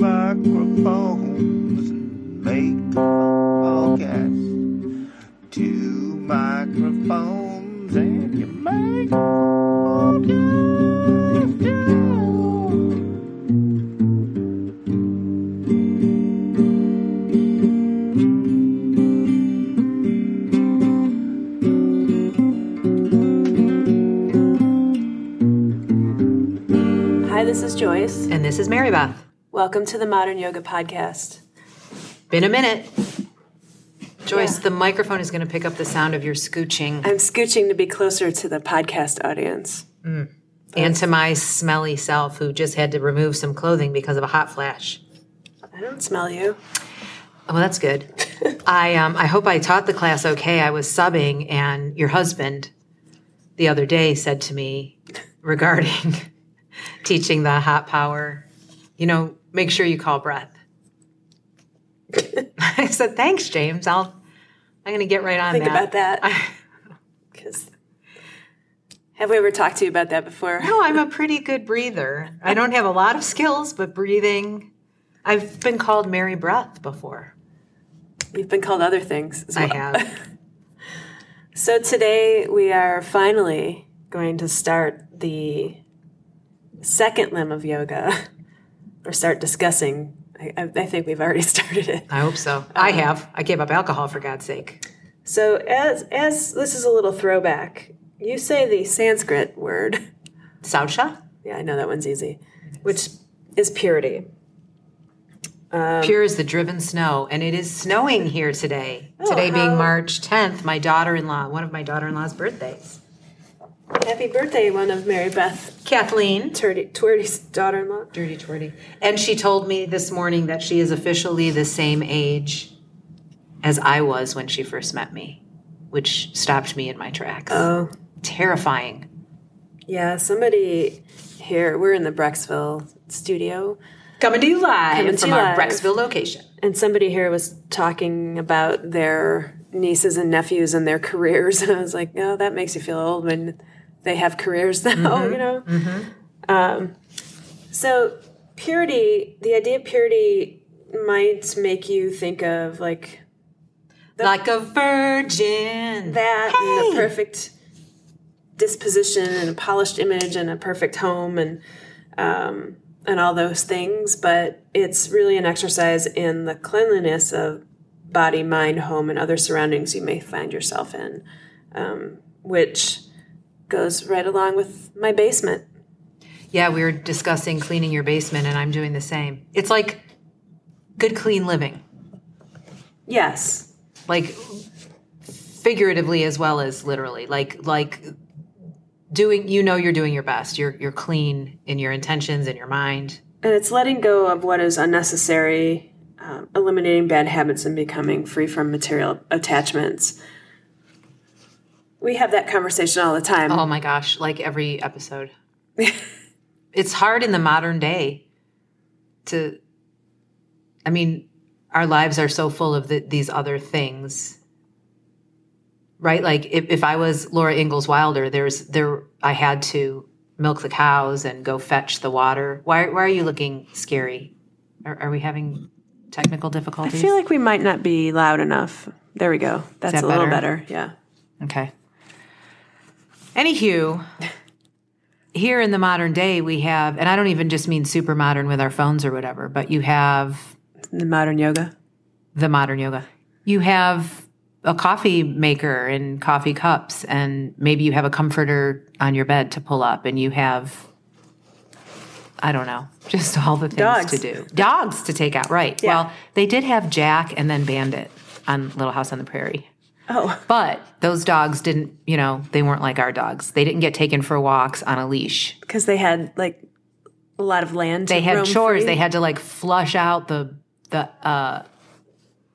microphones and make a podcast. Two microphones and you make a podcast. This is Joyce. And this is Mary Beth. Welcome to the Modern Yoga Podcast. Been a minute. Joyce, yeah. The microphone is going to pick up the sound of your scooching. I'm scooching to be closer to the podcast audience. Mm. And to my smelly self who just had to remove some clothing because of a hot flash. I don't smell you. Oh, well, that's good. I hope I taught the class okay. I was subbing and your husband the other day said to me regarding... teaching the hot power, make sure you call breath. I said, thanks, James. I'm going to get right on that. Think about that. Because have we ever talked to you about that before? No, I'm a pretty good breather. I don't have a lot of skills, but breathing. I've been called Mary Breath before. You've been called other things as well. I have. So today we are finally going to start the... second limb of yoga, or start discussing. I think we've already started it. I hope so. I have. I gave up alcohol, for God's sake. So as this is a little throwback, you say the Sanskrit word. Saucha? Yeah, I know that one's easy. Which is purity. Pure as the driven snow, and it is snowing here today. Today being March 10th, one of my daughter-in-law's birthdays. Happy birthday, one of Mary Beth Kathleen, Twerty's daughter-in-law. Dirty Twerty. And she told me this morning that she is officially the same age as I was when she first met me, which stopped me in my tracks. Oh. Terrifying. Yeah, somebody here, we're in the Brecksville studio. Coming to you live from our Brecksville location. And somebody here was talking about their nieces and nephews and their careers. And I was like, oh, that makes you feel old when... they have careers, though, Mm-hmm. So purity, the idea of purity might make you think of, like a virgin. And the perfect disposition and a polished image and a perfect home and all those things. But it's really an exercise in the cleanliness of body, mind, home, and other surroundings you may find yourself in, which... goes right along with my basement. Yeah, we were discussing cleaning your basement, and I'm doing the same. It's like good, clean living. Yes. Like figuratively as well as literally. Like doing, you're doing your best. You're clean in your intentions, in your mind. And it's letting go of what is unnecessary, eliminating bad habits, and becoming free from material attachments. We have that conversation all the time. Oh, my gosh, like every episode. It's hard in the modern day our lives are so full of these other things, right? Like if I was Laura Ingalls Wilder, I had to milk the cows and go fetch the water. Why are you looking scary? Are we having technical difficulties? I feel like we might not be loud enough. There we go. That's a little better. Yeah. Okay. Anywho, here in the modern day we have, and I don't even just mean super modern with our phones or whatever, but you have... The modern yoga. You have a coffee maker and coffee cups, and maybe you have a comforter on your bed to pull up, and you have, I don't know, just all the things to do. Dogs to take out, right. Yeah. Well, they did have Jack and then Bandit on Little House on the Prairie. Oh. But those dogs didn't, they weren't like our dogs. They didn't get taken for walks on a leash. Because they had, a lot of land to roam free. They had chores. They had to, flush out the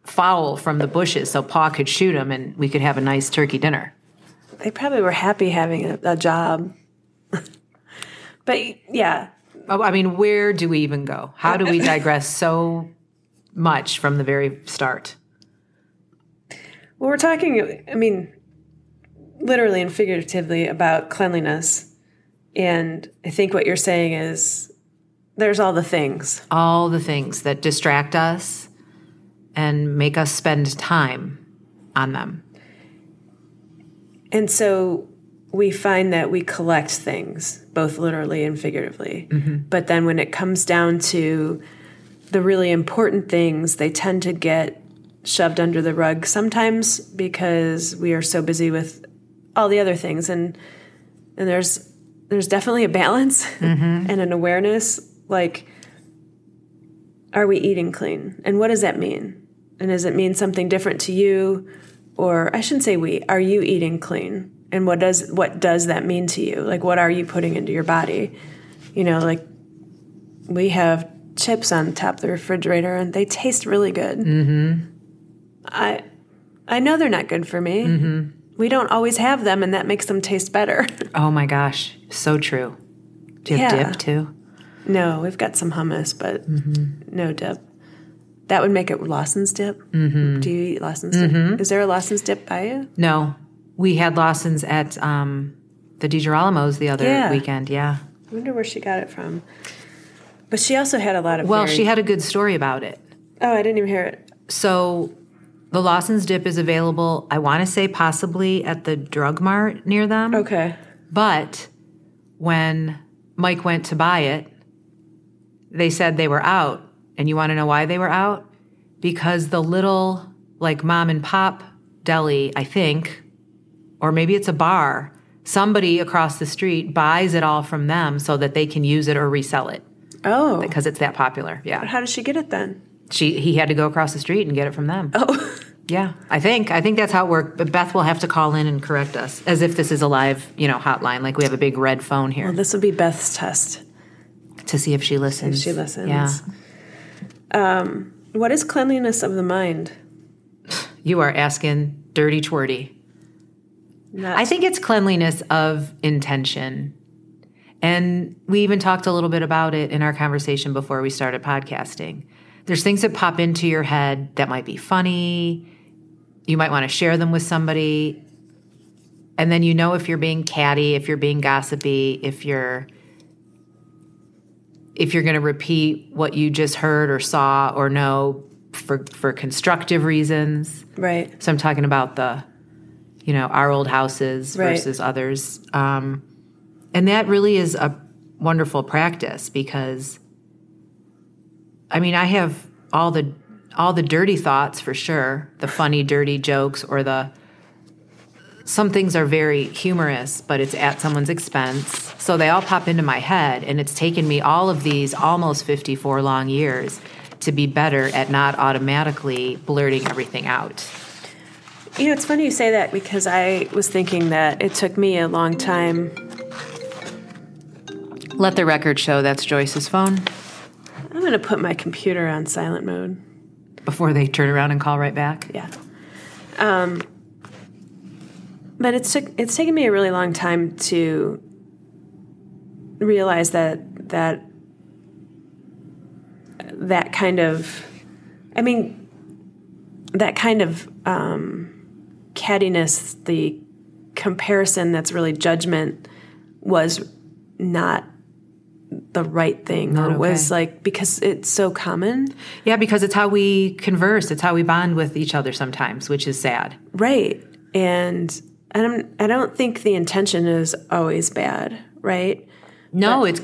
fowl from the bushes so Pa could shoot them and we could have a nice turkey dinner. They probably were happy having a job. But, yeah. Oh, where do we even go? How do we digress so much from the very start? Well, we're talking, literally and figuratively about cleanliness. And I think what you're saying is There's all the things. All the things that distract us and make us spend time on them. And so we find that we collect things, both literally and figuratively. Mm-hmm. But then when it comes down to the really important things, they tend to get shoved under the rug sometimes because we are so busy with all the other things. And there's definitely a balance mm-hmm. and an awareness. Like, are we eating clean? And what does that mean? And does it mean something different to you? Or I shouldn't say we. Are you eating clean? And what does that mean to you? Like, what are you putting into your body? You know, like, we have chips on top of the refrigerator, and they taste really good. Mm-hmm. I know they're not good for me. Mm-hmm. We don't always have them, and that makes them taste better. Oh, my gosh. So true. Do you have dip, too? No, we've got some hummus, but mm-hmm. no dip. That would make it Lawson's dip. Mm-hmm. Do you eat Lawson's mm-hmm. dip? Is there a Lawson's dip by you? No. We had Lawson's at the DiGirolamo's the other weekend, I wonder where she got it from. But she also had a lot of she had a good story about it. Oh, I didn't even hear it. So the Lawson's dip is available, I want to say possibly at the drug mart near them. Okay. But when Mike went to buy it, they said they were out. And you want to know why they were out? Because the little, like, mom and pop deli, I think, or maybe it's a bar, somebody across the street buys it all from them so that they can use it or resell it. Oh. Because it's that popular, yeah. But how did she get it then? He had to go across the street and get it from them. Oh. Yeah, I think that's how it worked. But Beth will have to call in and correct us, as if this is a live, hotline, like we have a big red phone here. Well, this will be Beth's test. To see if she listens. If she listens. Yeah. What is cleanliness of the mind? You are asking Dirty Twerty. I think it's cleanliness of intention. And we even talked a little bit about it in our conversation before we started podcasting. There's things that pop into your head that might be funny. You might want to share them with somebody. And then if you're being catty, if you're being gossipy, if you're going to repeat what you just heard or saw or know for constructive reasons. Right. So I'm talking about the, our old houses versus others. And that really is a wonderful practice because, I have all the dirty thoughts for sure, the funny, dirty jokes or some things are very humorous, but it's at someone's expense. So they all pop into my head, and it's taken me all of these almost 54 long years to be better at not automatically blurting everything out. It's funny you say that because I was thinking that it took me a long time. Let the record show that's Joyce's phone. I'm going to put my computer on silent mode. Before they turn around and call right back? Yeah. But it's taken me a really long time to realize that kind of, that kind of cattiness, the comparison that's really judgment was not the right thing. Not okay. It was because it's so common. Yeah, because it's how we converse. It's how we bond with each other sometimes, which is sad. Right. And I don't think the intention is always bad, right? No, but it's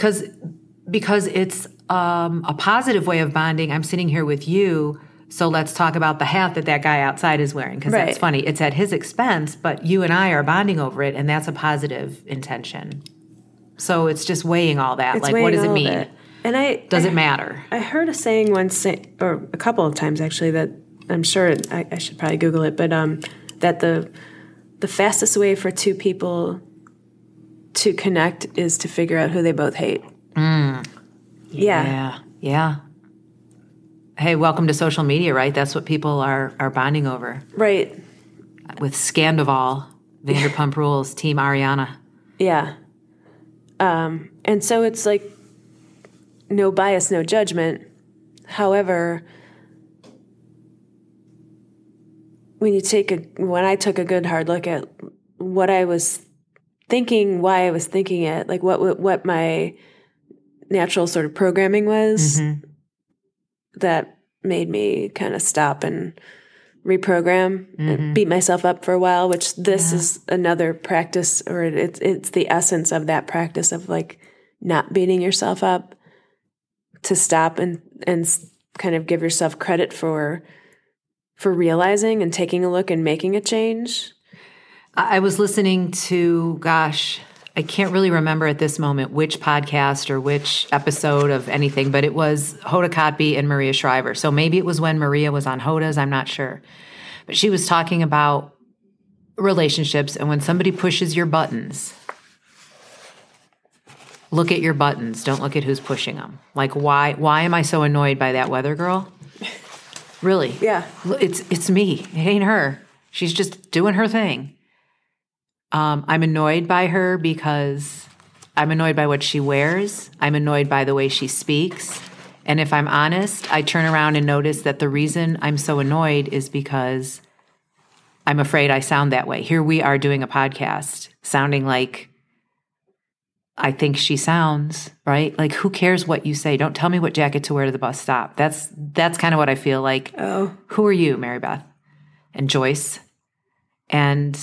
because it's a positive way of bonding. I'm sitting here with you, so let's talk about the hat that guy outside is wearing because that's funny. It's at his expense, but you and I are bonding over it, and that's a positive intention. So it's just weighing all that. It's like, what does it mean? Does it matter? I heard a saying once, or a couple of times actually, that I'm sure I should probably Google it, but that the fastest way for two people to connect is to figure out who they both hate. Mm. Yeah. Hey, welcome to social media, right? That's what people are bonding over, right? With Scandoval, Vanderpump Rules, Team Ariana. Yeah. And so it's like no bias, no judgment. However, when I took a good hard look at what I was thinking, why I was thinking it, like what my natural sort of programming was, mm-hmm. that made me kind of stop and reprogram, mm-hmm. and beat myself up for a while, which this is another practice, or it's the essence of that practice of like not beating yourself up, to stop and kind of give yourself credit for realizing and taking a look and making a change. I was listening to, gosh, I can't really remember at this moment which podcast or which episode of anything, but it was Hoda Kotb and Maria Shriver. So maybe it was when Maria was on Hoda's, I'm not sure. But she was talking about relationships, and when somebody pushes your buttons, look at your buttons. Don't look at who's pushing them. Like, why am I so annoyed by that weather girl? Really? Yeah. It's me. It ain't her. She's just doing her thing. I'm annoyed by her because I'm annoyed by what she wears. I'm annoyed by the way she speaks. And if I'm honest, I turn around and notice that the reason I'm so annoyed is because I'm afraid I sound that way. Here we are doing a podcast sounding like I think she sounds, right? Like, who cares what you say? Don't tell me what jacket to wear to the bus stop. That's kind of what I feel like. Oh. Who are you, Mary Beth? And Joyce? And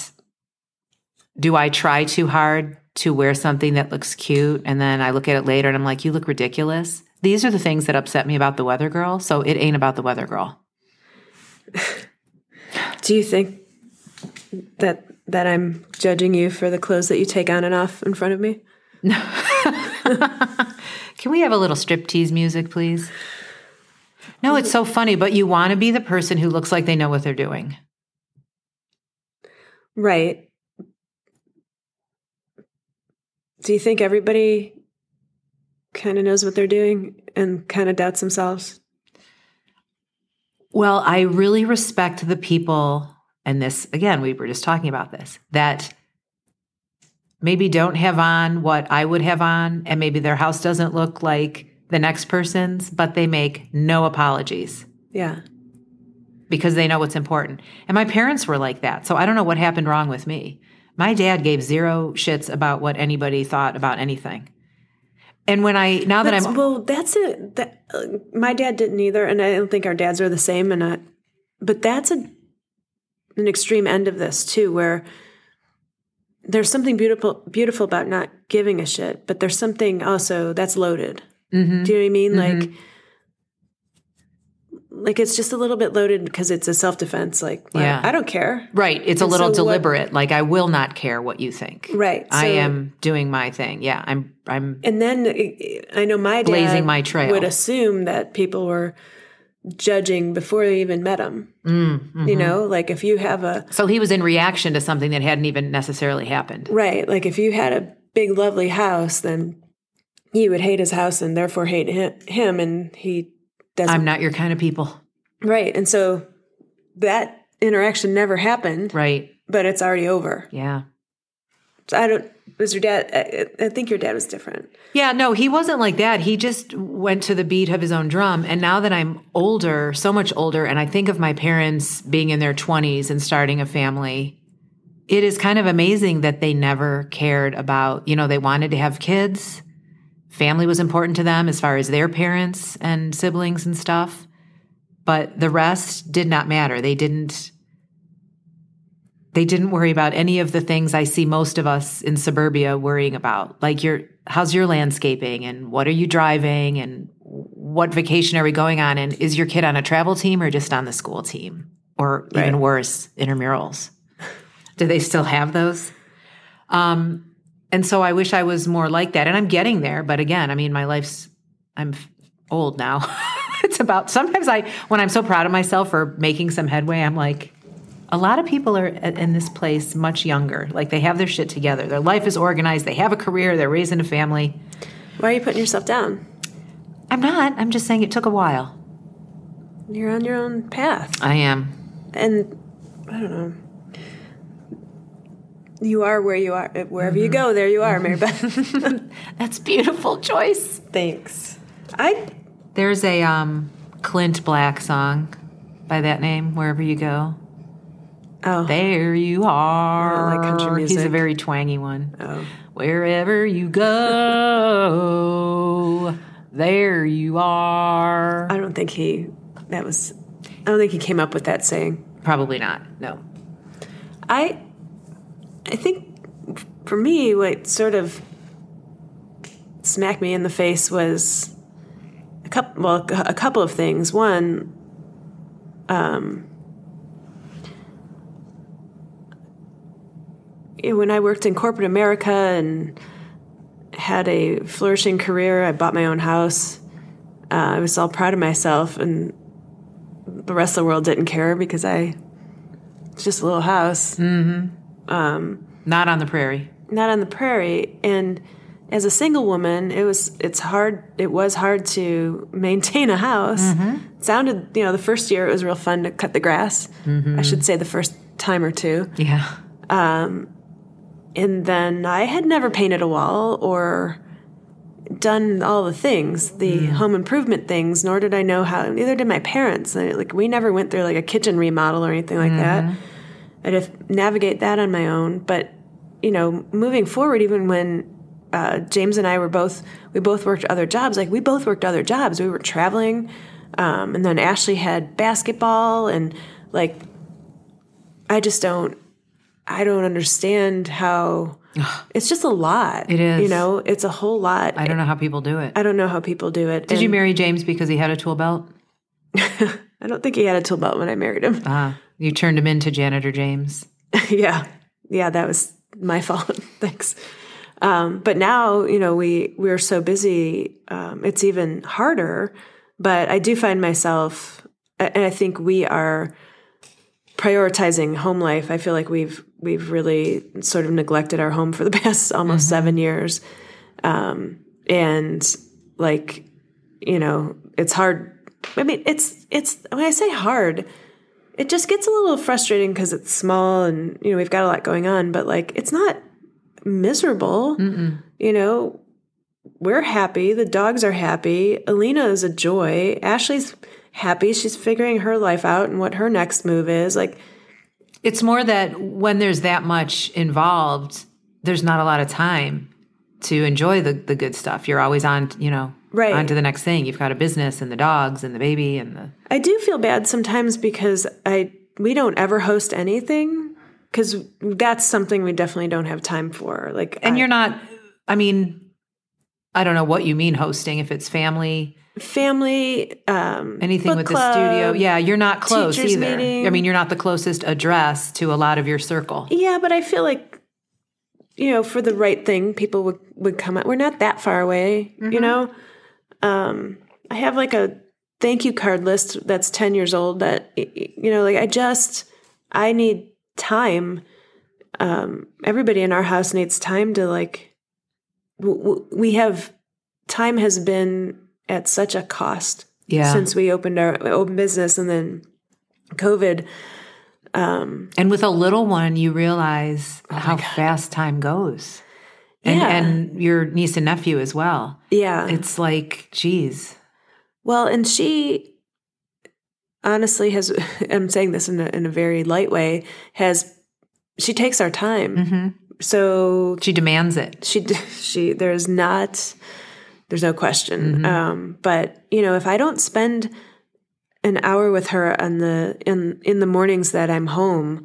do I try too hard to wear something that looks cute, and then I look at it later and I'm like, you look ridiculous? These are the things that upset me about the weather girl, so it ain't about the weather girl. Do you think that I'm judging you for the clothes that you take on and off in front of me? No. Can we have a little striptease music, please? No, it's so funny, but you want to be the person who looks like they know what they're doing. Right. Do you think everybody kind of knows what they're doing and kind of doubts themselves? Well, I really respect the people, and this, again, we were just talking about this, that maybe don't have on what I would have on, and maybe their house doesn't look like the next person's, but they make no apologies. Yeah. Because they know what's important. And my parents were like that, so I don't know what happened wrong with me. My dad gave zero shits about what anybody thought about anything. And when I, now that my dad didn't either, and I don't think our dads are the same, but that's an extreme end of this too, where there's something beautiful about not giving a shit, but there's something also that's loaded. Mm-hmm. Do you know what I mean? Mm-hmm. Like it's just a little bit loaded because it's a self-defense. Like, well, yeah. I don't care. Right. It's a little deliberate. Like, I will not care what you think. Right. So, I am doing my thing. Yeah. I'm. And then I know my dad would assume that people were judging before they even met him. Mm-hmm. You know, like if you have so he was in reaction to something that hadn't even necessarily happened. Right. Like if you had a big, lovely house, then you would hate his house and therefore hate him. And he doesn't. I'm not your kind of people. Right. And so that interaction never happened. Right. But it's already over. Yeah. So was your dad, I think your dad was different. Yeah, no, he wasn't like that. He just went to the beat of his own drum. And now that I'm older, so much older, and I think of my parents being in their 20s and starting a family, it is kind of amazing that they never cared about, you know, they wanted to have kids. Family was important to them as far as their parents and siblings and stuff, but the rest did not matter. They didn't worry about any of the things I see most of us in suburbia worrying about, like how's your landscaping, and what are you driving, and what vacation are we going on, and is your kid on a travel team or just on the school team, or right. Even worse, intramurals. Do they still have those? And so I wish I was more like that. And I'm getting there. But again, I mean, I'm old now. It's about, sometimes when I'm so proud of myself for making some headway, I'm like, a lot of people are in this place much younger. Like they have their shit together. Their life is organized. They have a career. They're raising a family. Why are you putting yourself down? I'm not. I'm just saying it took a while. You're on your own path. I am. And I don't know. You are where you are. Wherever mm-hmm. you go, there you are, Mary Beth. That's beautiful, Joyce. Thanks. There's a Clint Black song by that name, Wherever You Go. Oh. There you are. I don't like country music. He's a very twangy one. Oh. Wherever you go, there you are. I don't think he came up with that saying. Probably not. No. I think for me, what sort of smacked me in the face was a couple of things. One, when I worked in corporate America and had a flourishing career, I bought my own house. I was all proud of myself, and the rest of the world didn't care because it's just a little house. Mm-hmm. Not on the prairie. Not on the prairie. And as a single woman, it was hard to maintain a house. Mm-hmm. It sounded, the first year it was real fun to cut the grass. Mm-hmm. I should say the first time or two. Yeah. And then I had never painted a wall or done all the things, the home improvement things, nor did I know how, neither did my parents. We never went through a kitchen remodel or anything like that. I'd have navigate that on my own. But, moving forward, even when James and I we both worked other jobs. We both worked other jobs. We were traveling. And then Ashley had basketball. And, I don't understand how it's just a lot. It is. It's a whole lot. I don't know how people do it. Did you marry James because he had a tool belt? I don't think he had a tool belt when I married him. You turned him into Janitor James. Yeah. Yeah, that was my fault. Thanks. But now, we're so busy. It's even harder. But I do find myself, and I think we are prioritizing home life. I feel like we've really sort of neglected our home for the past almost 7 years. It's hard. I mean, it's when I say hard, it just gets a little frustrating because it's small and, we've got a lot going on, but it's not miserable. Mm-mm. We're happy. The dogs are happy. Alina is a joy. Ashley's happy. She's figuring her life out and what her next move is. It's more that when there's that much involved, there's not a lot of time to enjoy the good stuff. You're always on, right. On to the next thing. You've got a business and the dogs and the baby and the... I do feel bad sometimes because we don't ever host anything because that's something we definitely don't have time for. I don't know what you mean hosting, if it's family, anything with club, the studio. Yeah, you're not close either. Meeting. I mean, you're not the closest address to a lot of your circle. Yeah, but I feel like, for the right thing, people would come out. We're not that far away, I have a thank you card list that's 10 years old that, I need time. Everybody in our house needs time to time has been at such a cost since we opened our open business and then COVID. And with a little one, you realize how fast time goes. And your niece and nephew as well. Yeah. It's geez. Well, and she honestly has, I'm saying this in a very light way, she takes our time. Mm-hmm. So she demands it. She there's no question. Mm-hmm. But if I don't spend an hour with her in the mornings that I'm home,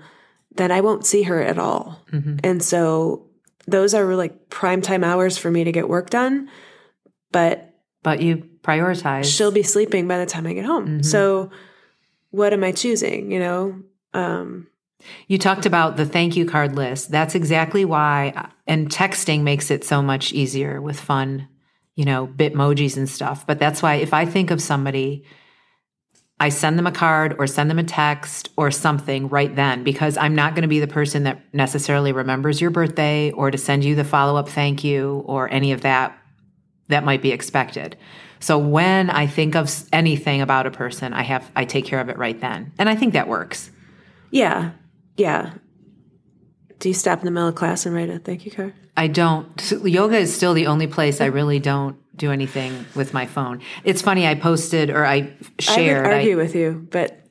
then I won't see her at all. Mm-hmm. And so those are prime time hours for me to get work done. But you prioritize. She'll be sleeping by the time I get home. Mm-hmm. So what am I choosing? You talked about the thank you card list. That's exactly why, and texting makes it so much easier with fun, Bitmojis and stuff. But that's why if I think of somebody, I send them a card or send them a text or something right then, because I'm not going to be the person that necessarily remembers your birthday or to send you the follow-up thank you or any of that might be expected. So when I think of anything about a person, I take care of it right then. And I think that works. Yeah. Yeah. Do you stop in the middle of class and write a thank you card? I don't. Yoga is still the only place I really don't do anything with my phone. It's funny, I posted or I shared. I would argue with you, but...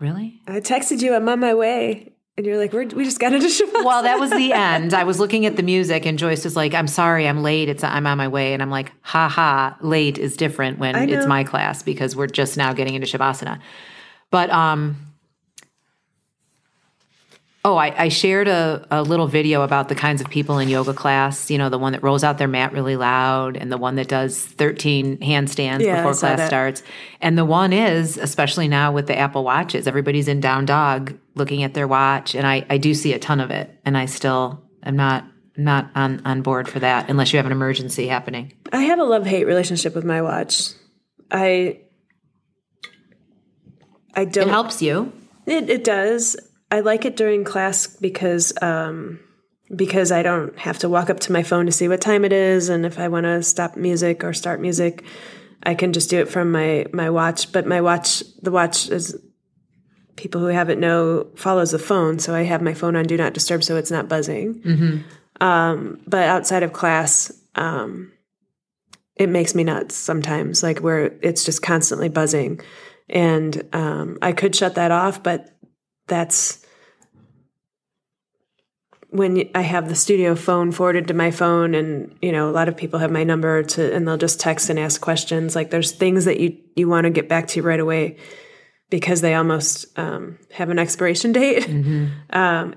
Really? I texted you, I'm on my way. And you're like, we just got into Shavasana. Well, that was the end. I was looking at the music, and Joyce was like, I'm sorry, I'm late. I'm on my way. And I'm like, ha, late is different when it's my class because we're just now getting into Shavasana. But, I shared a little video about the kinds of people in yoga class, you know, the one that rolls out their mat really loud and the one that does 13 handstands before class starts. And the one is, especially now with the Apple Watches, everybody's in down dog looking at their watch. And I do see a ton of it. And I still am not on board for that unless you have an emergency happening. I have a love-hate relationship with my watch. I don't. It helps you. It does. I like it during class because I don't have to walk up to my phone to see what time it is, and if I want to stop music or start music, I can just do it from my watch. But the watch is, people who haven't know, follows the phone, so I have my phone on Do Not Disturb so it's not buzzing. Mm-hmm. But outside of class, it makes me nuts sometimes, like where it's just constantly buzzing. And I could shut that off, but that's when I have the studio phone forwarded to my phone, and, you know, a lot of people have my number and they'll just text and ask questions. Like there's things that you want to get back to right away because they almost have an expiration date. Mm-hmm.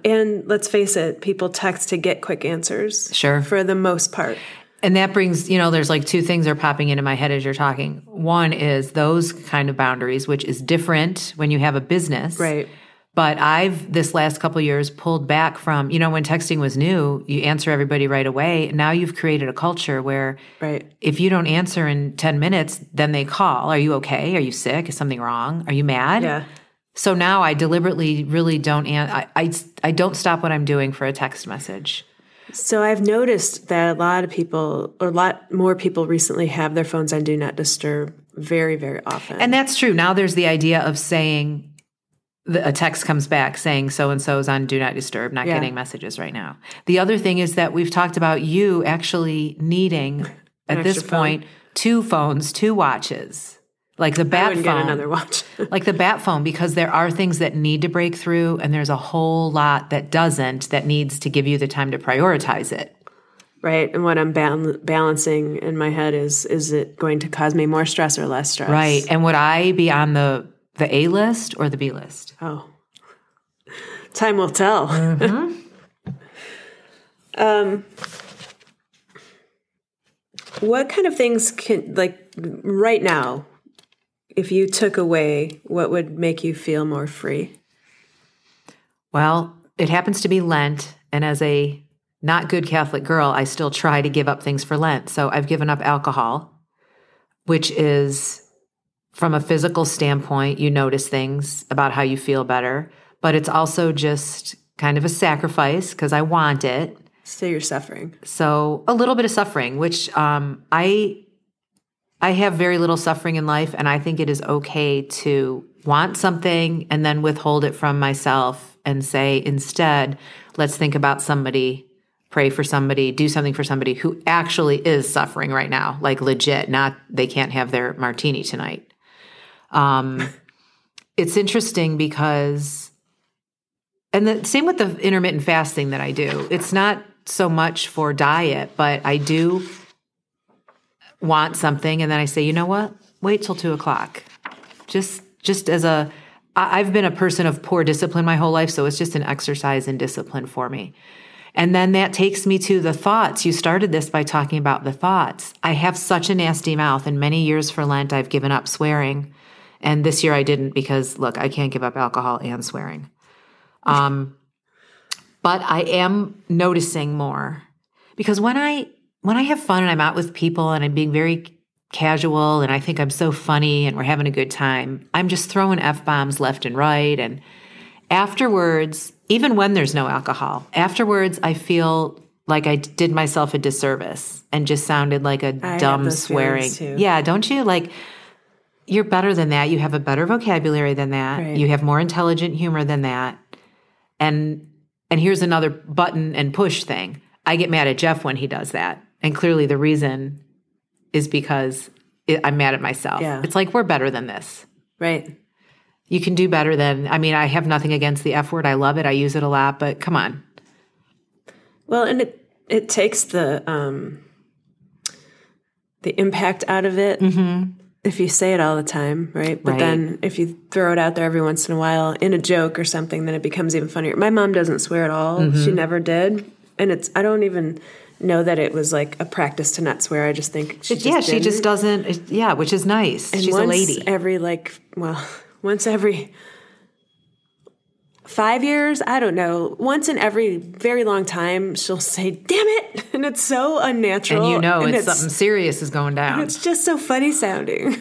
And let's face it, people text to get quick answers. Sure. For the most part. And that brings, you know, there's like two things are popping into my head as you're talking. One is those kind of boundaries, which is different when you have a business. Right. But I've, this last couple of years, pulled back from, you know, when texting was new, you answer everybody right away. Now you've created a culture where if you don't answer in 10 minutes, then they call. Are you okay? Are you sick? Is something wrong? Are you mad? Yeah. So now I deliberately really don't I don't stop what I'm doing for a text message. So I've noticed that a lot more people recently have their phones on Do Not Disturb very, very often. And that's true. Now there's the idea of saying, a text comes back saying so-and-so is on Do Not Disturb, not getting messages right now. The other thing is that we've talked about you actually needing, at this point, 2 phones, 2 watches. Like the bat phone. I wouldn't get another watch. Like the bat phone, because there are things that need to break through, and there's a whole lot that doesn't, that needs to give you the time to prioritize it. Right, and what I'm balancing in my head is it going to cause me more stress or less stress? Right, and would I be on the A list or the B list? Oh, time will tell. Mm-hmm. What kind of things can, like right now, if you took away, what would make you feel more free? Well, it happens to be Lent, and as a not good Catholic girl, I still try to give up things for Lent. So I've given up alcohol, which is, from a physical standpoint, you notice things about how you feel better, but it's also just kind of a sacrifice because I want it. So you're suffering. So a little bit of suffering, which I have very little suffering in life, and I think it is okay to want something and then withhold it from myself and say, instead, let's think about somebody, pray for somebody, do something for somebody who actually is suffering right now, like legit, not they can't have their martini tonight. It's interesting because, and the same with the intermittent fasting that I do, it's not so much for diet, but I do want something. And then I say, you know what? Wait till 2 o'clock. Just as I've been a person of poor discipline my whole life. So it's just an exercise in discipline for me. And then that takes me to the thoughts. You started this by talking about the thoughts. I have such a nasty mouth, and many years for Lent, I've given up swearing. And this year I didn't because, look, I can't give up alcohol and swearing. But I am noticing more. Because when I have fun and I'm out with people and I'm being very casual and I think I'm so funny and we're having a good time, I'm just throwing F-bombs left and right. And afterwards, even when there's no alcohol, afterwards I feel like I did myself a disservice and just sounded like a dumb swearing. Yeah, don't you? Like, you're better than that. You have a better vocabulary than that. Right. You have more intelligent humor than that. And here's another button and push thing. I get mad at Jeff when he does that. And clearly the reason is because I'm mad at myself. Yeah. It's like, we're better than this. Right. You can do better than, I mean, I have nothing against the F word. I love it. I use it a lot, but come on. Well, and it takes the impact out of it. Mm-hmm. If you say it all the time, right? But then if you throw it out there every once in a while in a joke or something, then it becomes even funnier. My mom doesn't swear at all. Mm-hmm. She never did. And I don't even know that it was like a practice to not swear. I just think she just doesn't. Yeah, which is nice. And she's a lady. Once every 5 years, I don't know, once in every very long time, she'll say, damn it. And it's so unnatural. And you know and it's something serious is going down. It's just so funny sounding.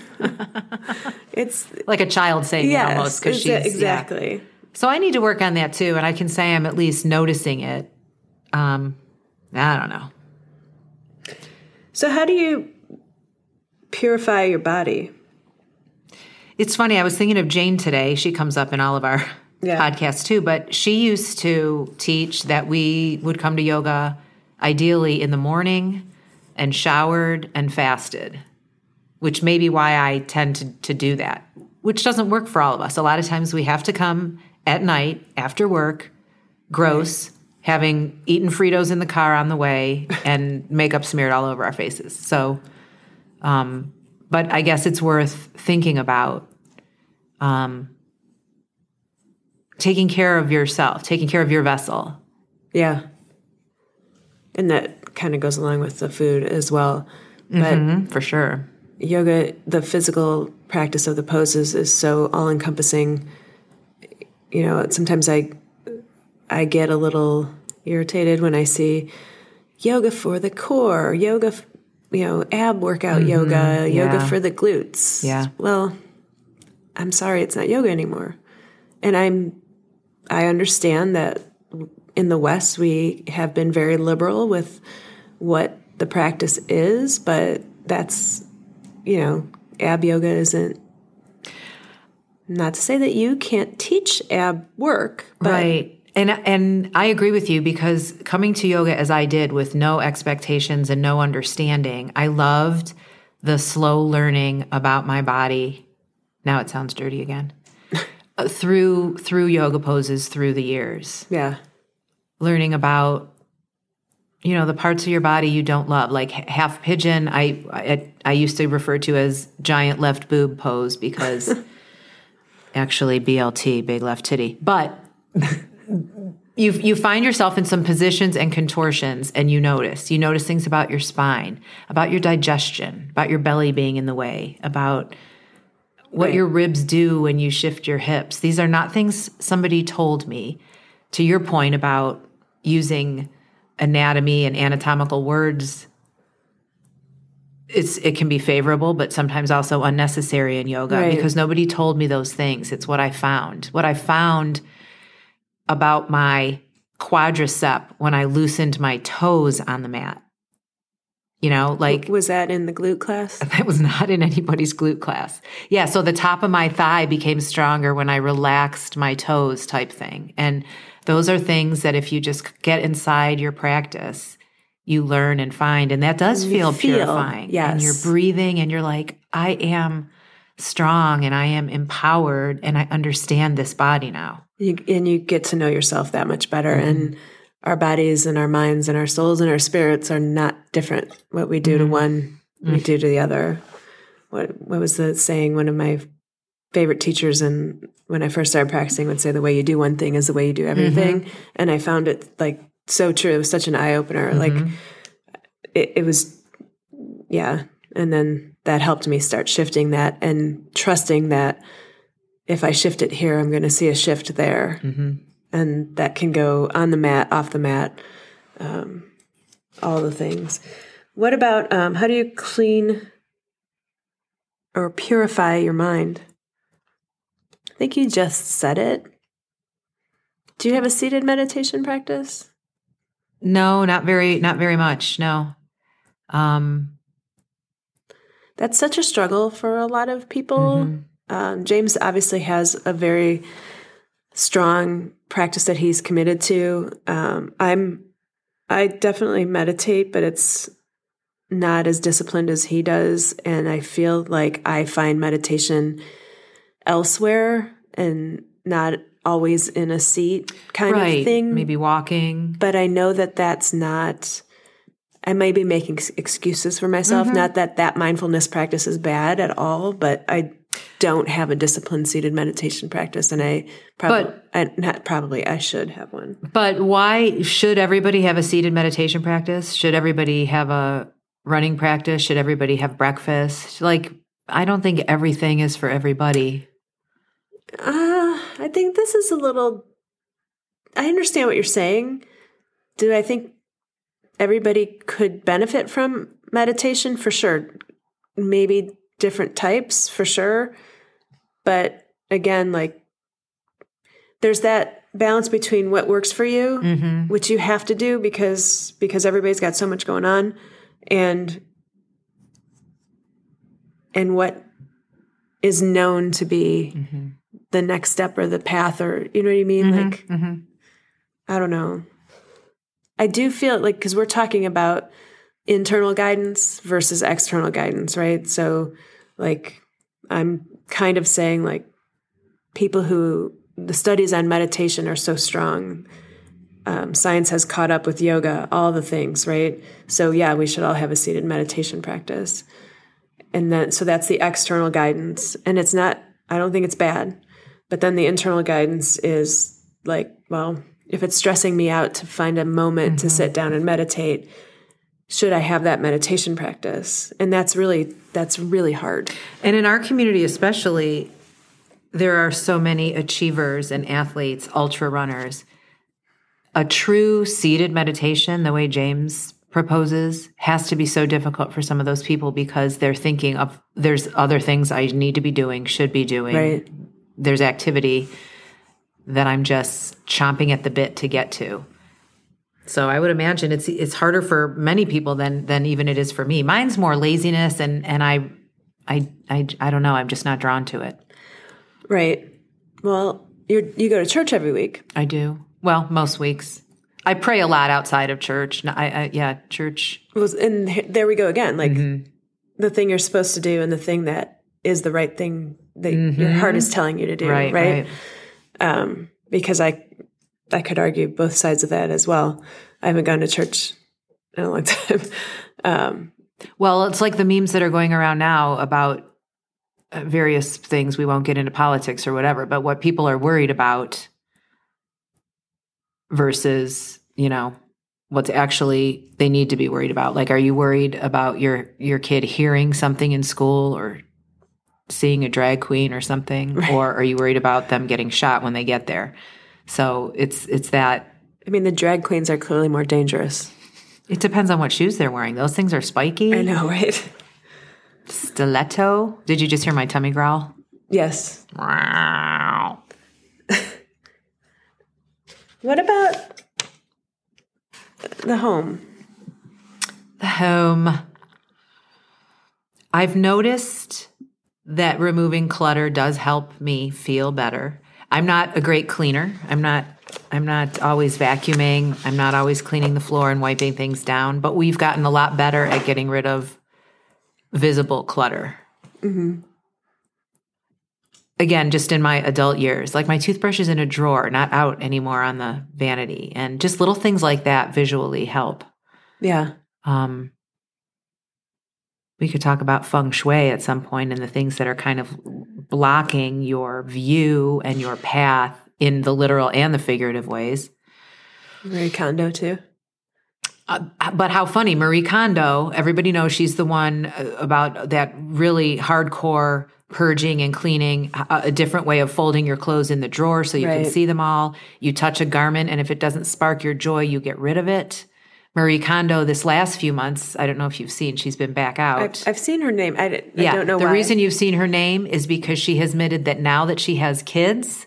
It's like a child saying it almost. Cause she's, exactly. Yeah. So I need to work on that too. And I can say I'm at least noticing it. I don't know. So how do you purify your body? It's funny. I was thinking of Jane today. She comes up in all of our podcasts too, but she used to teach that we would come to yoga ideally in the morning and showered and fasted, which may be why I tend to do that, which doesn't work for all of us. A lot of times we have to come at night after work, gross, having eaten Fritos in the car on the way and makeup smeared all over our faces. So, but I guess it's worth thinking about, taking care of yourself, taking care of your vessel. Yeah. And that kind of goes along with the food as well. But for sure. Yoga, the physical practice of the poses is so all-encompassing. You know, sometimes I get a little irritated when I see yoga for the core, yoga, ab workout yoga, yoga for the glutes. Yeah. Well, I'm sorry, it's not yoga anymore. And I understand that in the West we have been very liberal with what the practice is, but that's, ab yoga isn't, not to say that you can't teach ab work. But right. And I agree with you because coming to yoga as I did with no expectations and no understanding, I loved the slow learning about my body. Now it sounds dirty again. Through yoga poses through the years. Yeah. Learning about, the parts of your body you don't love, like half pigeon, I used to refer to as giant left boob pose because actually BLT, big left titty. But you find yourself in some positions and contortions and you notice things about your spine, about your digestion, about your belly being in the way, about what your ribs do when you shift your hips. These are not things somebody told me. To your point about using anatomy and anatomical words, it can be favorable, but sometimes also unnecessary in yoga because nobody told me those things. It's what I found. What I found about my quadricep when I loosened my toes on the mat. Was that in the glute class? That was not in anybody's glute class. Yeah, so the top of my thigh became stronger when I relaxed my toes type thing. And those are things that if you just get inside your practice, you learn and find. And that does feel purifying. Yes. And you're breathing and you're like, I am strong and I am empowered and I understand this body now. And you get to know yourself that much better. Mm-hmm. And our bodies and our minds and our souls and our spirits are not different. What we do to one, we do to the other. What was the saying? One of my favorite teachers and when I first started practicing would say the way you do one thing is the way you do everything. Mm-hmm. And I found it like so true. It was such an eye-opener. Mm-hmm. Like it was, yeah. And then that helped me start shifting that and trusting that if I shift it here, I'm going to see a shift there. Mm-hmm. And that can go on the mat, off the mat, all the things. What about how do you clean or purify your mind? I think you just said it. Do you have a seated meditation practice? No, not very much. No. That's such a struggle for a lot of people. Mm-hmm. James obviously has a very strong practice that he's committed to. I definitely meditate, but it's not as disciplined as he does. And I feel like I find meditation elsewhere and not always in a seat kind of thing. Maybe walking. But I know that that's not – I may be making excuses for myself. Mm-hmm. Not that that mindfulness practice is bad at all, but I don't have a discipline-seated meditation practice, and I I should have one. But why should everybody have a seated meditation practice? Should everybody have a running practice? Should everybody have breakfast? Like, I don't think everything is for everybody. I think this is a little – I understand what you're saying. Do I think everybody could benefit from meditation? For sure. Maybe different types, for sure. But again, like, there's that balance between what works for you, mm-hmm. which you have to do because everybody's got so much going on, and what is known to be mm-hmm. the next step or the path, or you know what I mean? Mm-hmm, like, mm-hmm. I don't know. I do feel like, because we're talking about internal guidance versus external guidance, right? So like, I'm kind of saying, like, people who, the studies on meditation are so strong. Science has caught up with yoga, all the things, right? So yeah, we should all have a seated meditation practice. And then, so that's the external guidance. And it's not, I don't think it's bad. But then the internal guidance is like, well, if it's stressing me out to find a moment mm-hmm. to sit down and meditate, should I have that meditation practice? And that's really hard. And in our community especially, there are so many achievers and athletes, ultra runners. A true seated meditation, the way James proposes, has to be so difficult for some of those people because they're thinking of, there's other things I need to be doing, should be doing. Right. There's activity that I'm just chomping at the bit to get to. So I would imagine it's harder for many people than even it is for me. Mine's more laziness, and I don't know, I'm just not drawn to it. Right. Well, you go to church every week. I do. Well, most weeks. I pray a lot outside of church. Church. And there we go again. Like mm-hmm. the thing you're supposed to do and the thing that is the right thing that mm-hmm. your heart is telling you to do, right? Because I could argue both sides of that as well. I haven't gone to church in a long time. Well, it's like the memes that are going around now about various things. We won't get into politics or whatever, but what people are worried about versus, you know, what's actually they need to be worried about. Like, are you worried about your kid hearing something in school or seeing a drag queen or something? Right. Or are you worried about them getting shot when they get there? So it's that. I mean, the drag queens are clearly more dangerous. It depends on what shoes they're wearing. Those things are spiky. I know, right? Stiletto. Did you just hear my tummy growl? Yes. Wow. What about the home? The home. I've noticed that removing clutter does help me feel better. I'm not a great cleaner. I'm not always vacuuming. I'm not always cleaning the floor and wiping things down. But we've gotten a lot better at getting rid of visible clutter. Mm-hmm. Again, just in my adult years, like my toothbrush is in a drawer, not out anymore on the vanity. And just little things like that visually help. Yeah. We could talk about feng shui at some point and the things that are kind of blocking your view and your path in the literal and the figurative ways. Marie Kondo too. But how funny, Marie Kondo, everybody knows she's the one about that really hardcore purging and cleaning, a different way of folding your clothes in the drawer so you can see them all. You touch a garment, and if it doesn't spark your joy, you get rid of it. Marie Kondo, this last few months, I don't know if you've seen, she's been back out. I've seen her name. I don't know why. The reason you've seen her name is because she has admitted that now that she has kids,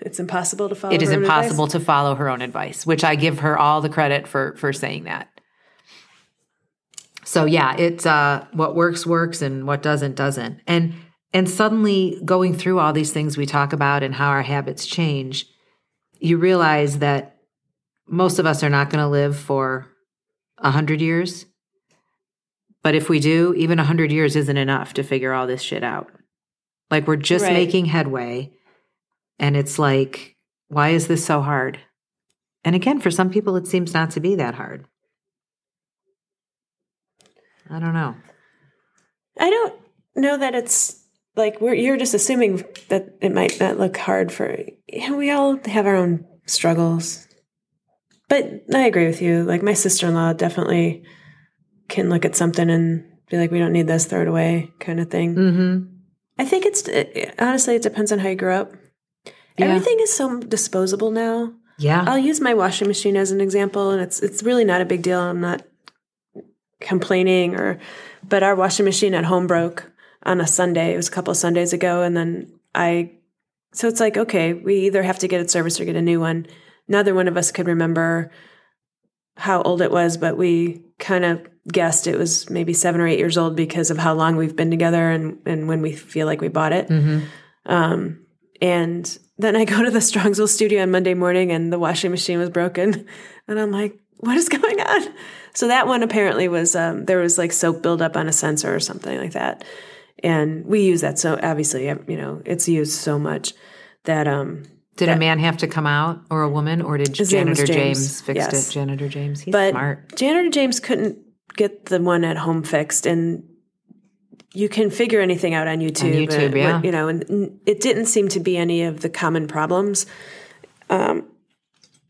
it's impossible to follow her own advice. It is impossible to follow her own advice, which I give her all the credit for saying that. So yeah, it's what works, and what doesn't. And suddenly going through all these things we talk about and how our habits change, you realize that most of us are not going to live for 100 years. But if we do, even 100 years isn't enough to figure all this shit out. Like, we're just making headway. And it's like, why is this so hard? And again, for some people, it seems not to be that hard. I don't know. I don't know that it's like you're just assuming that it might not look hard for – we all have our own struggles. But I agree with you. Like my sister-in-law definitely can look at something and be like, we don't need this, throw it away kind of thing. Mm-hmm. I think honestly, it depends on how you grew up. Yeah. Everything is so disposable now. Yeah. I'll use my washing machine as an example, and it's really not a big deal. I'm not complaining but our washing machine at home broke on a Sunday. It was a couple of Sundays ago, and then so it's like, okay, we either have to get it serviced or get a new one. Neither one of us could remember how old it was, but we kind of guessed it was maybe 7 or 8 years old because of how long we've been together and when we feel like we bought it. Mm-hmm. And then I go to the Strongsville studio on Monday morning and the washing machine was broken. And I'm like, what is going on? So that one apparently was, there was like soap buildup on a sensor or something like that. And we use that. So obviously, it's used so much that, did a man have to come out or a woman, or did Janitor James fix it? Janitor James, he's smart. Janitor James couldn't get the one at home fixed, and you can figure anything out on YouTube. And it didn't seem to be any of the common problems. And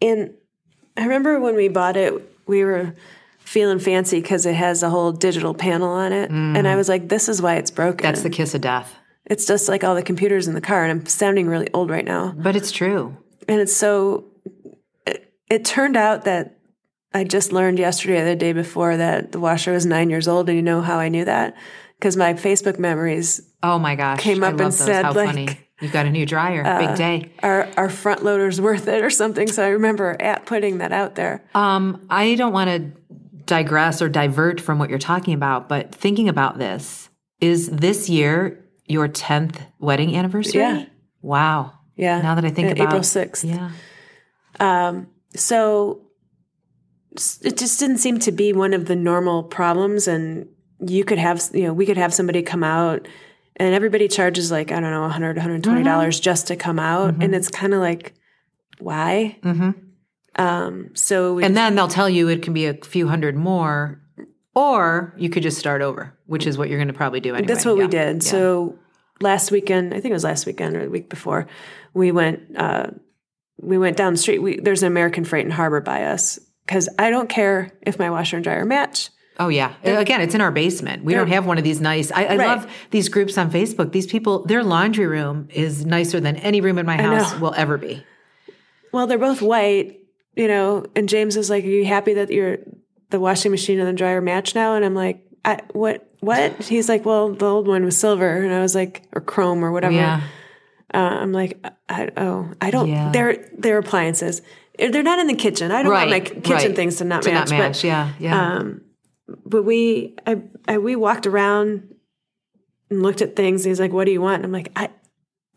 I remember when we bought it, we were feeling fancy because it has a whole digital panel on it, and I was like, this is why it's broken. That's the kiss of death. It's just like all the computers in the car, and I'm sounding really old right now. But it's true. And it's so – it turned out that I just learned yesterday or the day before that the washer was 9 years old, and you know how I knew that? Because my Facebook memories came up and said, how funny. You've got a new dryer. Big day. Our front loader's worth it or something, so I remember putting that out there. I don't want to digress or divert from what you're talking about, but thinking about this, is this year – your 10th wedding anniversary? Yeah. Wow. Yeah. Now that I think about it. April 6th. Yeah. So it just didn't seem to be one of the normal problems. And you could have, we could have somebody come out, and everybody charges like, I don't know, $100, $120 just to come out. Mm-hmm. And it's kind of like, why? Mm-hmm. And then they'll tell you it can be a few hundred more. Or you could just start over, which is what you're going to probably do anyway. That's what we did. Yeah. So last weekend, I think it was last weekend or the week before, we went down the street. There's an American Freight and Harbor by us because I don't care if my washer and dryer match. Oh, yeah. Again, it's in our basement. We don't have one of these nice – I love these groups on Facebook. These people, their laundry room is nicer than any room in my house will ever be. Well, they're both white, and James is like, are you happy that you're – the washing machine and the dryer match now? And I'm like, what? He's like, well, the old one was silver. And I was like, or chrome or whatever. Yeah. I'm like, they're appliances. They're not in the kitchen. I don't want my kitchen things to not match. Yeah. But we walked around and looked at things. And he's like, what do you want? And I'm like, I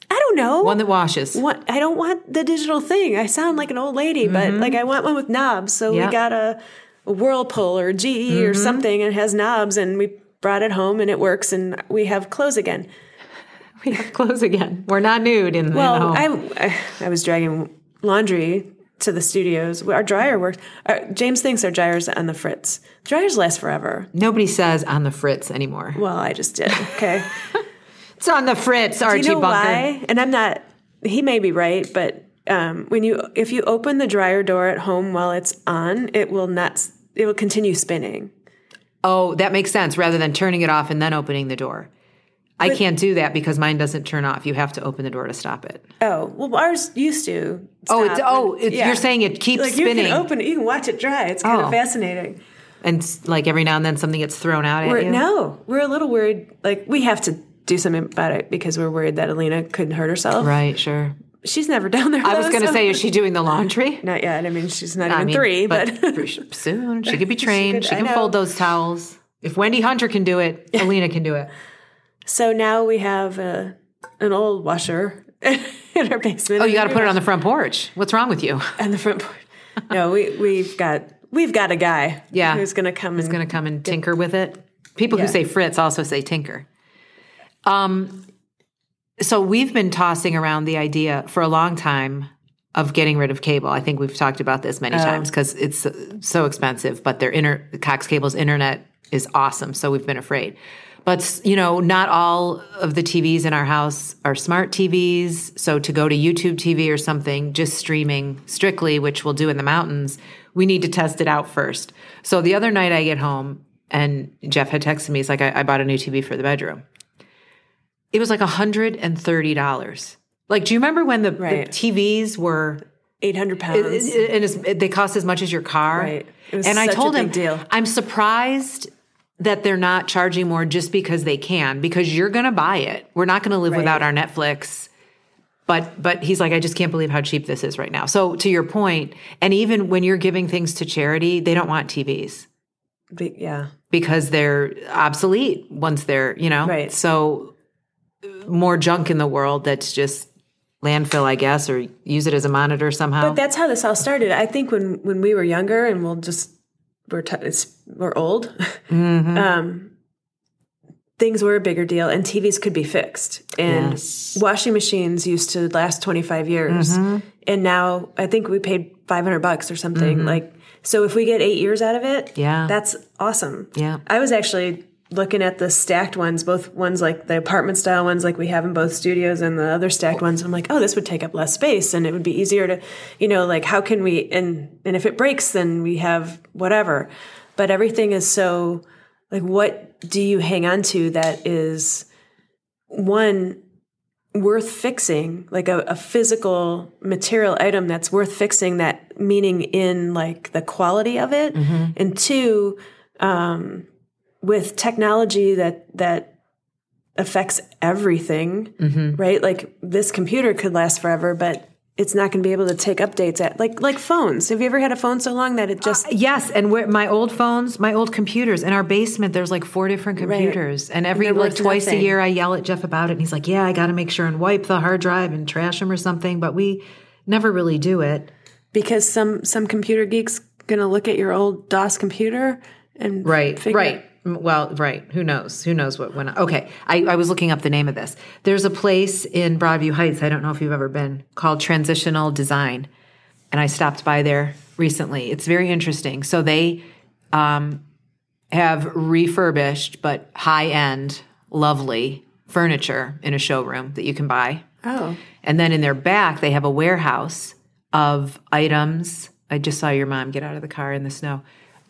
don't know. One that washes. I don't want the digital thing. I sound like an old lady, but like I want one with knobs. So we got a Whirlpool or GE or something, and it has knobs, and we brought it home and it works, and we have clothes again. We're not nude in the home. I was dragging laundry to the studios. Our dryer worked. James thinks our dryer's on the fritz. Dryers last forever. Nobody says on the fritz anymore. Well, I just did. Okay. It's on the fritz, Archie Bunker. Do you know why? And I'm not, he may be right, but if you open the dryer door at home while it's on, it will continue spinning. Oh, that makes sense. Rather than turning it off and then opening the door. I can't do that because mine doesn't turn off. You have to open the door to stop it. Oh, well, ours used to stop. You're saying it keeps spinning. You can open it. You can watch it dry. It's kind of fascinating. And like every now and then something gets thrown out at you? No, we're a little worried. Like we have to do something about it because we're worried that Alina could hurt herself. Right, sure. She's never down there. I was going to say, is she doing the laundry? Not yet. I mean, she's not even three, but soon she could be trained. She can fold those towels. If Wendy Hunter can do it, Alina can do it. So now we have an old washer in our basement. Oh, you got to put it on the front porch. What's wrong with you? On the front porch. No, we've got a guy. Yeah, who's going to come? Who's going to come and tinker with it? People who say Fritz also say tinker. So we've been tossing around the idea for a long time of getting rid of cable. I think we've talked about this many times because it's so expensive, but their Cox Cable's internet is awesome, so we've been afraid. But, you know, not all of the TVs in our house are smart TVs, so to go to YouTube TV or something, just streaming strictly, which we'll do in the mountains, we need to test it out first. So the other night I get home, and Jeff had texted me, he's like, I bought a new TV for the bedroom. It was like $130. Like, do you remember when the TVs were 800 pounds and they cost as much as your car? Right. It was such a big deal. I'm surprised that they're not charging more just because they can, because you're going to buy it. We're not going to live without our Netflix. But he's like, I just can't believe how cheap this is right now. So to your point, and even when you're giving things to charity, they don't want TVs. Yeah. Because they're obsolete once they're, you know. Right. So more junk in the world that's just landfill, I guess, or use it as a monitor somehow. But that's how this all started. I think when we were younger, and we're old, mm-hmm. Things were a bigger deal, and TVs could be fixed. And washing machines used to last 25 years. Mm-hmm. And now I think we paid $500 or something. Mm-hmm. Like, so if we get 8 years out of it, that's awesome. Yeah. I was actually looking at the stacked ones, both ones like the apartment style ones like we have in both studios and the other stacked ones. I'm like, oh, this would take up less space and it would be easier to, you know, like how can we, and if it breaks, then we have whatever. But everything is so, like, what do you hang on to that is, one, worth fixing, like a physical material item that's worth fixing, that meaning in like the quality of it. Mm-hmm. And two, with technology that affects everything, mm-hmm. right? Like this computer could last forever, but it's not going to be able to take updates at like phones. Have you ever had a phone so long that it just yes? And my old computers in our basement. There's like 4 different computers, right. And twice a year I yell at Jeff about it, and he's like, "Yeah, I got to make sure and wipe the hard drive and trash them or something." But we never really do it because some computer geek's going to look at your old DOS computer and figure it. Well, right. Who knows what went on. Okay. I was looking up the name of this. There's a place in Broadview Heights, I don't know if you've ever been, called Transitional Design. And I stopped by there recently. It's very interesting. So they have refurbished but high-end, lovely furniture in a showroom that you can buy. Oh. And then in their back, they have a warehouse of items. I just saw your mom get out of the car in the snow.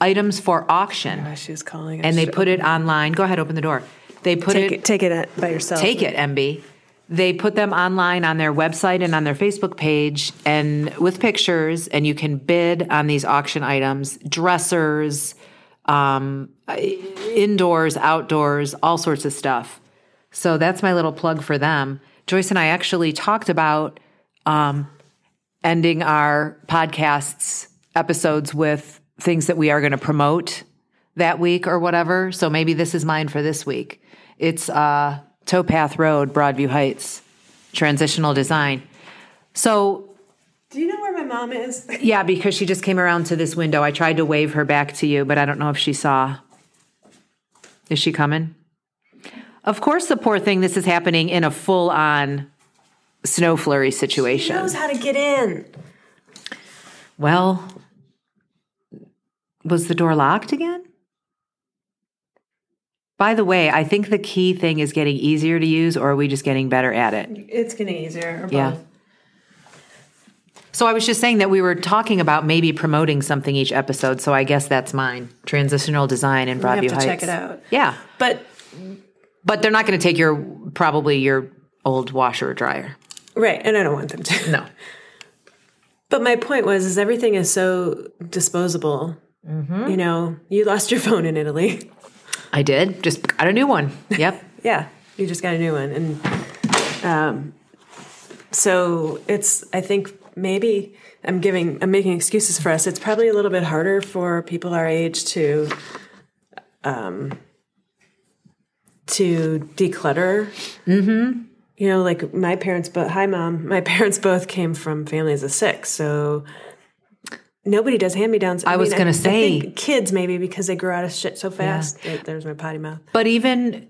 Items for auction. Oh, she was calling. And they put it online. Go ahead, open the door. They put it. Take it by yourself. Take it, MB. They put them online on their website and on their Facebook page, and with pictures, and you can bid on these auction items, dressers, indoors, outdoors, all sorts of stuff. So that's my little plug for them. Joyce and I actually talked about ending our podcasts episodes with things that we are going to promote that week or whatever. So maybe this is mine for this week. It's Towpath Road, Broadview Heights, Transitional Design. So do you know where my mom is? Yeah, because she just came around to this window. I tried to wave her back to you, but I don't know if she saw. Is she coming? Of course, the poor thing, this is happening in a full-on snow flurry situation. She knows how to get in. Well, was the door locked again? By the way, I think the key thing is getting easier to use, or are we just getting better at it? It's getting easier. Both. So I was just saying that we were talking about maybe promoting something each episode, so I guess that's mine. Transitional Design in Broadview Heights. You have to check it out. Yeah. But they're not going to take your old washer or dryer. Right, and I don't want them to. No. But my point was everything is so disposable. Mm-hmm. You know, you lost your phone in Italy. I did. Just got a new one. Yep. Yeah. You just got a new one. And so it's, I think maybe I'm making excuses for us. It's probably a little bit harder for people our age to declutter. Mm-hmm. You know, like my parents, my parents both came from families of 6. So nobody does hand-me-downs. I was going to say. I think kids maybe because they grow out of shit so fast. Yeah. There's my potty mouth. But even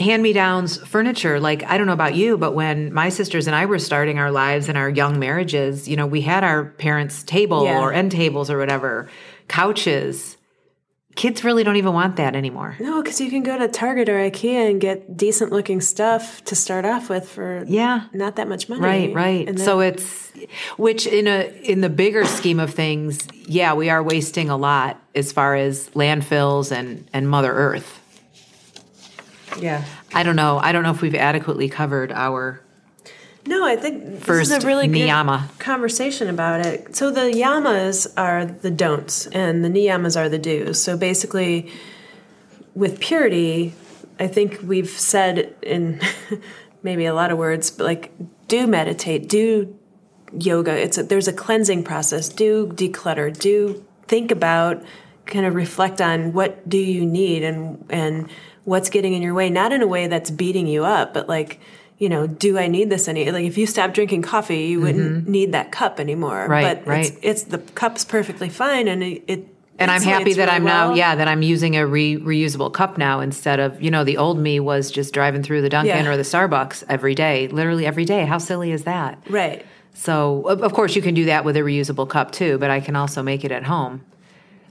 hand-me-downs furniture. Like, I don't know about you, but when my sisters and I were starting our lives and our young marriages, you know, we had our parents' table or end tables or whatever, couches. Kids really don't even want that anymore. No, because you can go to Target or IKEA and get decent-looking stuff to start off with for not that much money. Right, right. And then, so it's – which in the bigger scheme of things, yeah, we are wasting a lot as far as landfills and Mother Earth. Yeah. I don't know if we've adequately covered our I think first this is a really niyama. Good conversation about it. So the yamas are the don'ts and the niyamas are the do's. So basically with purity, I think we've said in maybe a lot of words, but like do meditate, do yoga. There's a cleansing process. Do declutter, do think about, kind of reflect on what do you need and what's getting in your way, not in a way that's beating you up, but like, you know, do I need this any? Like if you stopped drinking coffee, you wouldn't need that cup anymore. Right, but right. It's the cup's perfectly fine. And I'm happy that really I'm now, that I'm using a reusable cup now instead of, you know, the old me was just driving through the Dunkin' or the Starbucks every day, literally every day. How silly is that? Right. So of course you can do that with a reusable cup too, but I can also make it at home.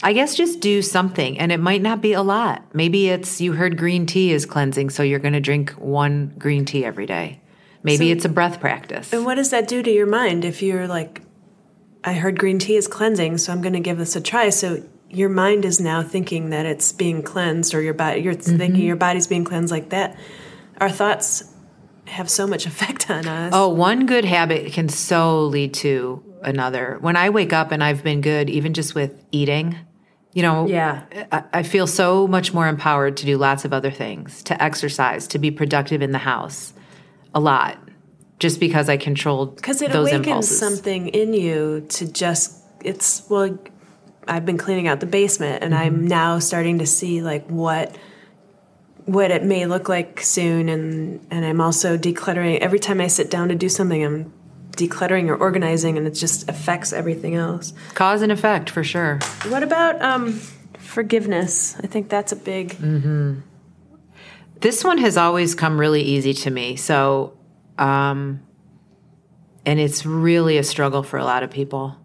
I guess just do something, and it might not be a lot. Maybe it's you heard green tea is cleansing, so you're going to drink one green tea every day. Maybe it's a breath practice. And what does that do to your mind if you're like, I heard green tea is cleansing, so I'm going to give this a try. So your mind is now thinking that it's being cleansed, or your body, you're thinking your body's being cleansed like that. Our thoughts have so much effect on us. Oh, one good habit can so lead to another. When I wake up and I've been good, even just with eating, you know, I feel so much more empowered to do lots of other things, to exercise, to be productive in the house a lot, just because I controlled those impulses. Because it awakens something in you to just, I've been cleaning out the basement, and I'm now starting to see, like, what it may look like soon, and I'm also decluttering. Every time I sit down to do something, I'm decluttering or organizing, and it just affects everything else. Cause and effect, for sure. What about forgiveness? I think that's a big... This one has always come really easy to me, so... and it's really a struggle for a lot of people.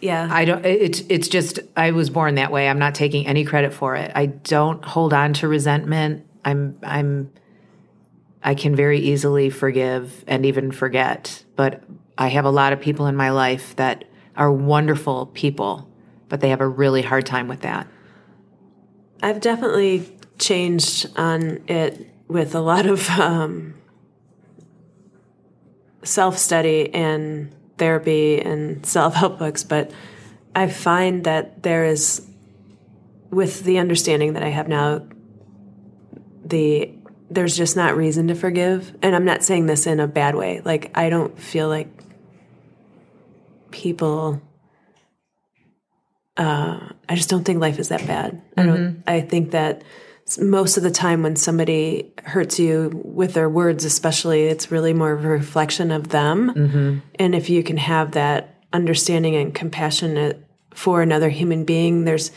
Yeah. It's just, I was born that way. I'm not taking any credit for it. I don't hold on to resentment. I can very easily forgive and even forget, but I have a lot of people in my life that are wonderful people, but they have a really hard time with that. I've definitely changed on it with a lot of self-study and therapy and self-help books, but I find that there is, with the understanding that I have now, there's just not reason to forgive. And I'm not saying this in a bad way. Like, I don't feel like people, I just don't think life is that bad. I think that most of the time when somebody hurts you with their words, especially, it's really more of a reflection of them. And if you can have that understanding and compassion for another human being, there's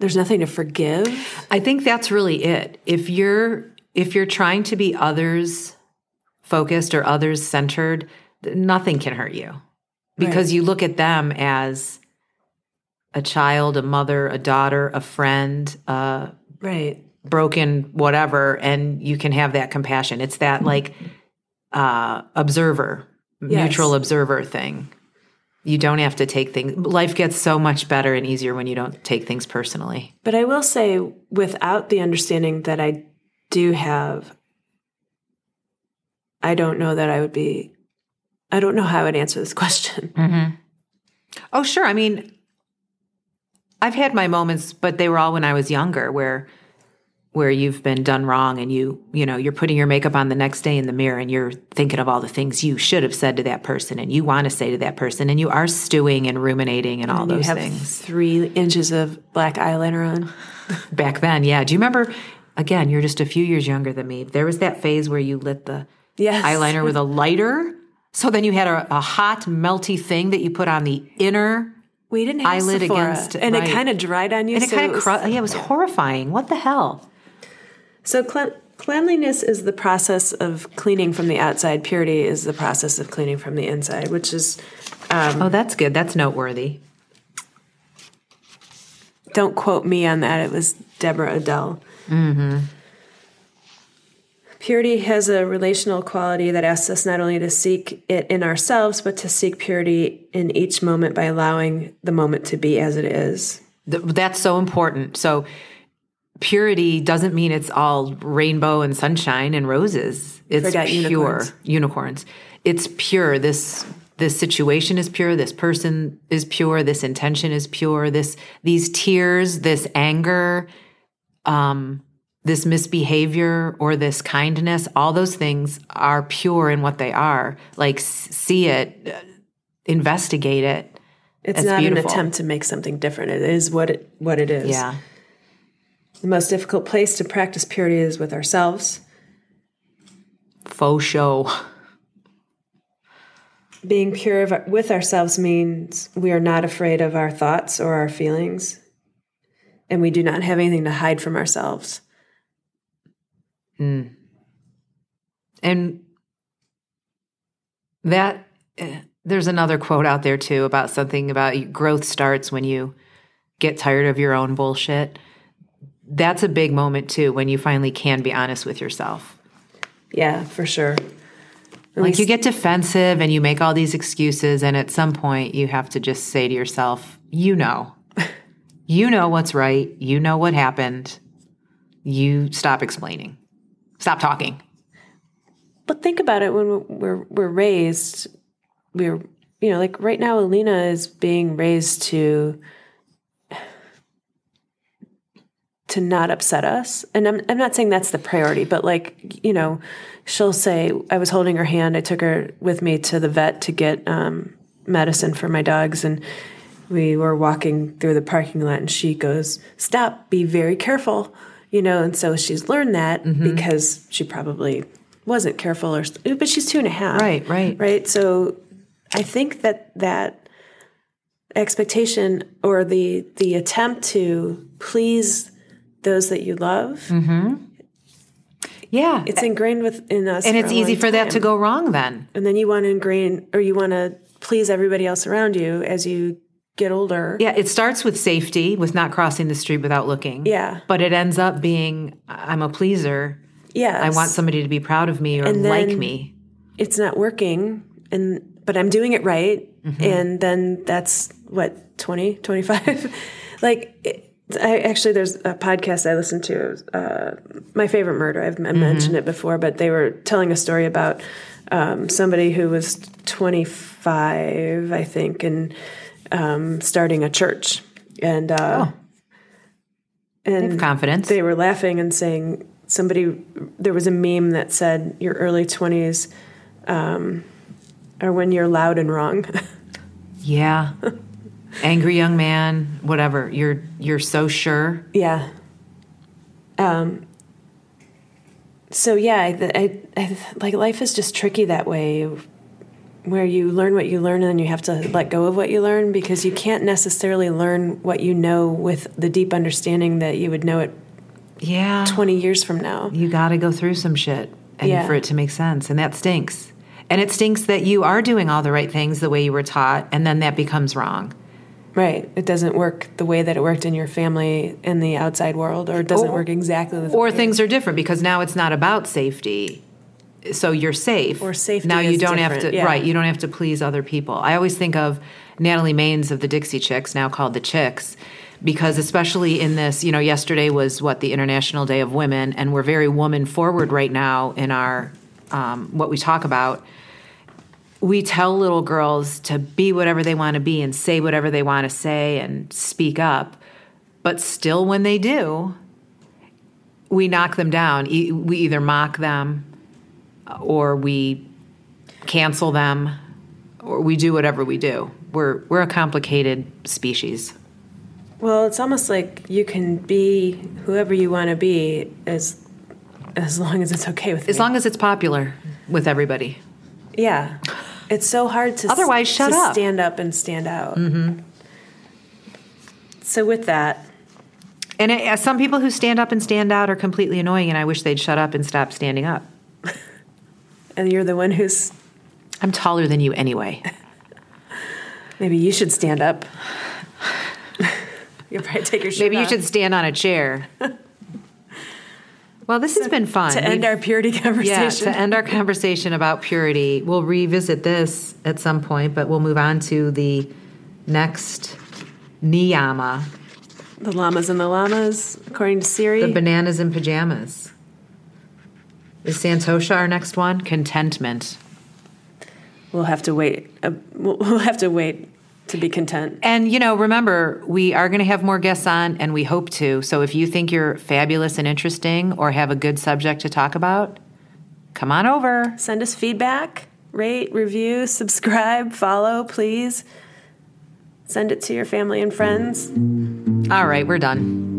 nothing to forgive. I think that's really it. If you're trying to be others focused or others centered, nothing can hurt you. Because you look at them as a child, a mother, a daughter, a friend, broken whatever, and you can have that compassion. It's that like observer, neutral observer thing. You don't have to take things. Life gets so much better and easier when you don't take things personally. But I will say, without the understanding that I do have, I don't know that I would be, I don't know how I would answer this question. Oh, sure. I mean, I've had my moments, but they were all when I was younger where you've been done wrong and you know, you're putting your makeup on the next day in the mirror and you're thinking of all the things you should have said to that person and you want to say to that person and you are stewing and ruminating and all those things. You have 3 inches of black eyeliner on. Back then, yeah. Do you remember, again, you're just a few years younger than me, there was that phase where you lit the eyeliner with a lighter. So then you had a hot, melty thing that you put on the inner eyelid Sephora. Against it. And it kind of dried on you. And it kind of crushed. Yeah, it was horrifying. What the hell? So cleanliness is the process of cleaning from the outside. Purity is the process of cleaning from the inside, which is... oh, that's good. That's noteworthy. Don't quote me on that. It was Deborah Adele. Mm-hmm. Purity has a relational quality that asks us not only to seek it in ourselves, but to seek purity in each moment by allowing the moment to be as it is. That's so important. So purity doesn't mean it's all rainbow and sunshine and roses. It's Unicorns. It's pure. This situation is pure. This person is pure. This intention is pure. These tears, this anger, this misbehavior or this kindness, all those things are pure in what they are. Like, see it, investigate it. It's not beautiful. An attempt to make something different. It is what it is. Yeah. The most difficult place to practice purity is with ourselves. Faux show. Being pure with ourselves means we are not afraid of our thoughts or our feelings, and we do not have anything to hide from ourselves. Mm. And that there's another quote out there too about something about growth starts when you get tired of your own bullshit. That's a big moment too, when you finally can be honest with yourself. Yeah, for sure. Like you get defensive and you make all these excuses, and at some point you have to just say to yourself, you know what's right, you know what happened, you stop explaining, stop talking. But think about it, when we're raised, we're, you know, like right now Alina is being raised to not upset us. And I'm not saying that's the priority, but like, you know, she'll say, I was holding her hand, I took her with me to the vet to get medicine for my dogs, and we were walking through the parking lot, and she goes, stop, be very careful, you know, and so she's learned that because she probably wasn't careful, but she's 2.5. Right. So I think that expectation or the attempt to please those that you love. Mm-hmm. Yeah. It's ingrained within us. And it's easy for that to go wrong then. And then you want to please everybody else around you as you get older. Yeah. It starts with safety, with not crossing the street without looking. Yeah. But it ends up being, I'm a pleaser. Yeah. I want somebody to be proud of me or like me. It's not working, but I'm doing it right. Mm-hmm. And then that's what, 20, 25? There's a podcast I listened to, My Favorite Murder. I've mentioned it before, but they were telling a story about somebody who was 25, I think, and starting a church. And and confidence. They were laughing and saying there was a meme that said your early 20s are when you're loud and wrong. Yeah. Angry young man, whatever. You're so sure. Yeah. So yeah, I like life is just tricky that way, where you learn what you learn and then you have to let go of what you learn, because you can't necessarily learn what you know with the deep understanding that you would know it. Yeah. 20 years from now, you got to go through some shit for it to make sense, and that stinks. And it stinks that you are doing all the right things the way you were taught, and then that becomes wrong. Right. It doesn't work the way that it worked in your family in the outside world, or it doesn't work exactly the same. Or things are different, because now it's not about safety. So you're safe. Or safety now you don't have to, yeah. Right, you don't have to please other people. I always think of Natalie Maines of the Dixie Chicks, now called the Chicks, because especially in this, you know, yesterday was the International Day of Women, and we're very woman forward right now in our what we talk about. We tell little girls to be whatever they want to be and say whatever they want to say and speak up. But still, when they do, we knock them down. We either mock them, or we cancel them, or we do whatever we do. We're a complicated species. Well, it's almost like you can be whoever you want to be as long as it's okay with you. As long as it's popular with everybody. Yeah. It's so hard to stand up and stand out. Mm-hmm. So with that, And some people who stand up and stand out are completely annoying, and I wish they'd shut up and stop standing up. And you're the one who's... I'm taller than you anyway. Maybe you should stand up. You'll probably take your shirt Maybe off. You should stand on a chair. Well, this has been fun. To end our purity conversation. Yeah, to end our conversation about purity. We'll revisit this at some point, but we'll move on to the next Niyama. The llamas and the llamas, according to Siri. The bananas and pajamas. Is Santosha our next one? Contentment. We'll have to wait. To be content. And, remember, we are going to have more guests on, and we hope to. So if you think you're fabulous and interesting or have a good subject to talk about, come on over. Send us feedback, rate, review, subscribe, follow, please. Send it to your family and friends. All right, we're done.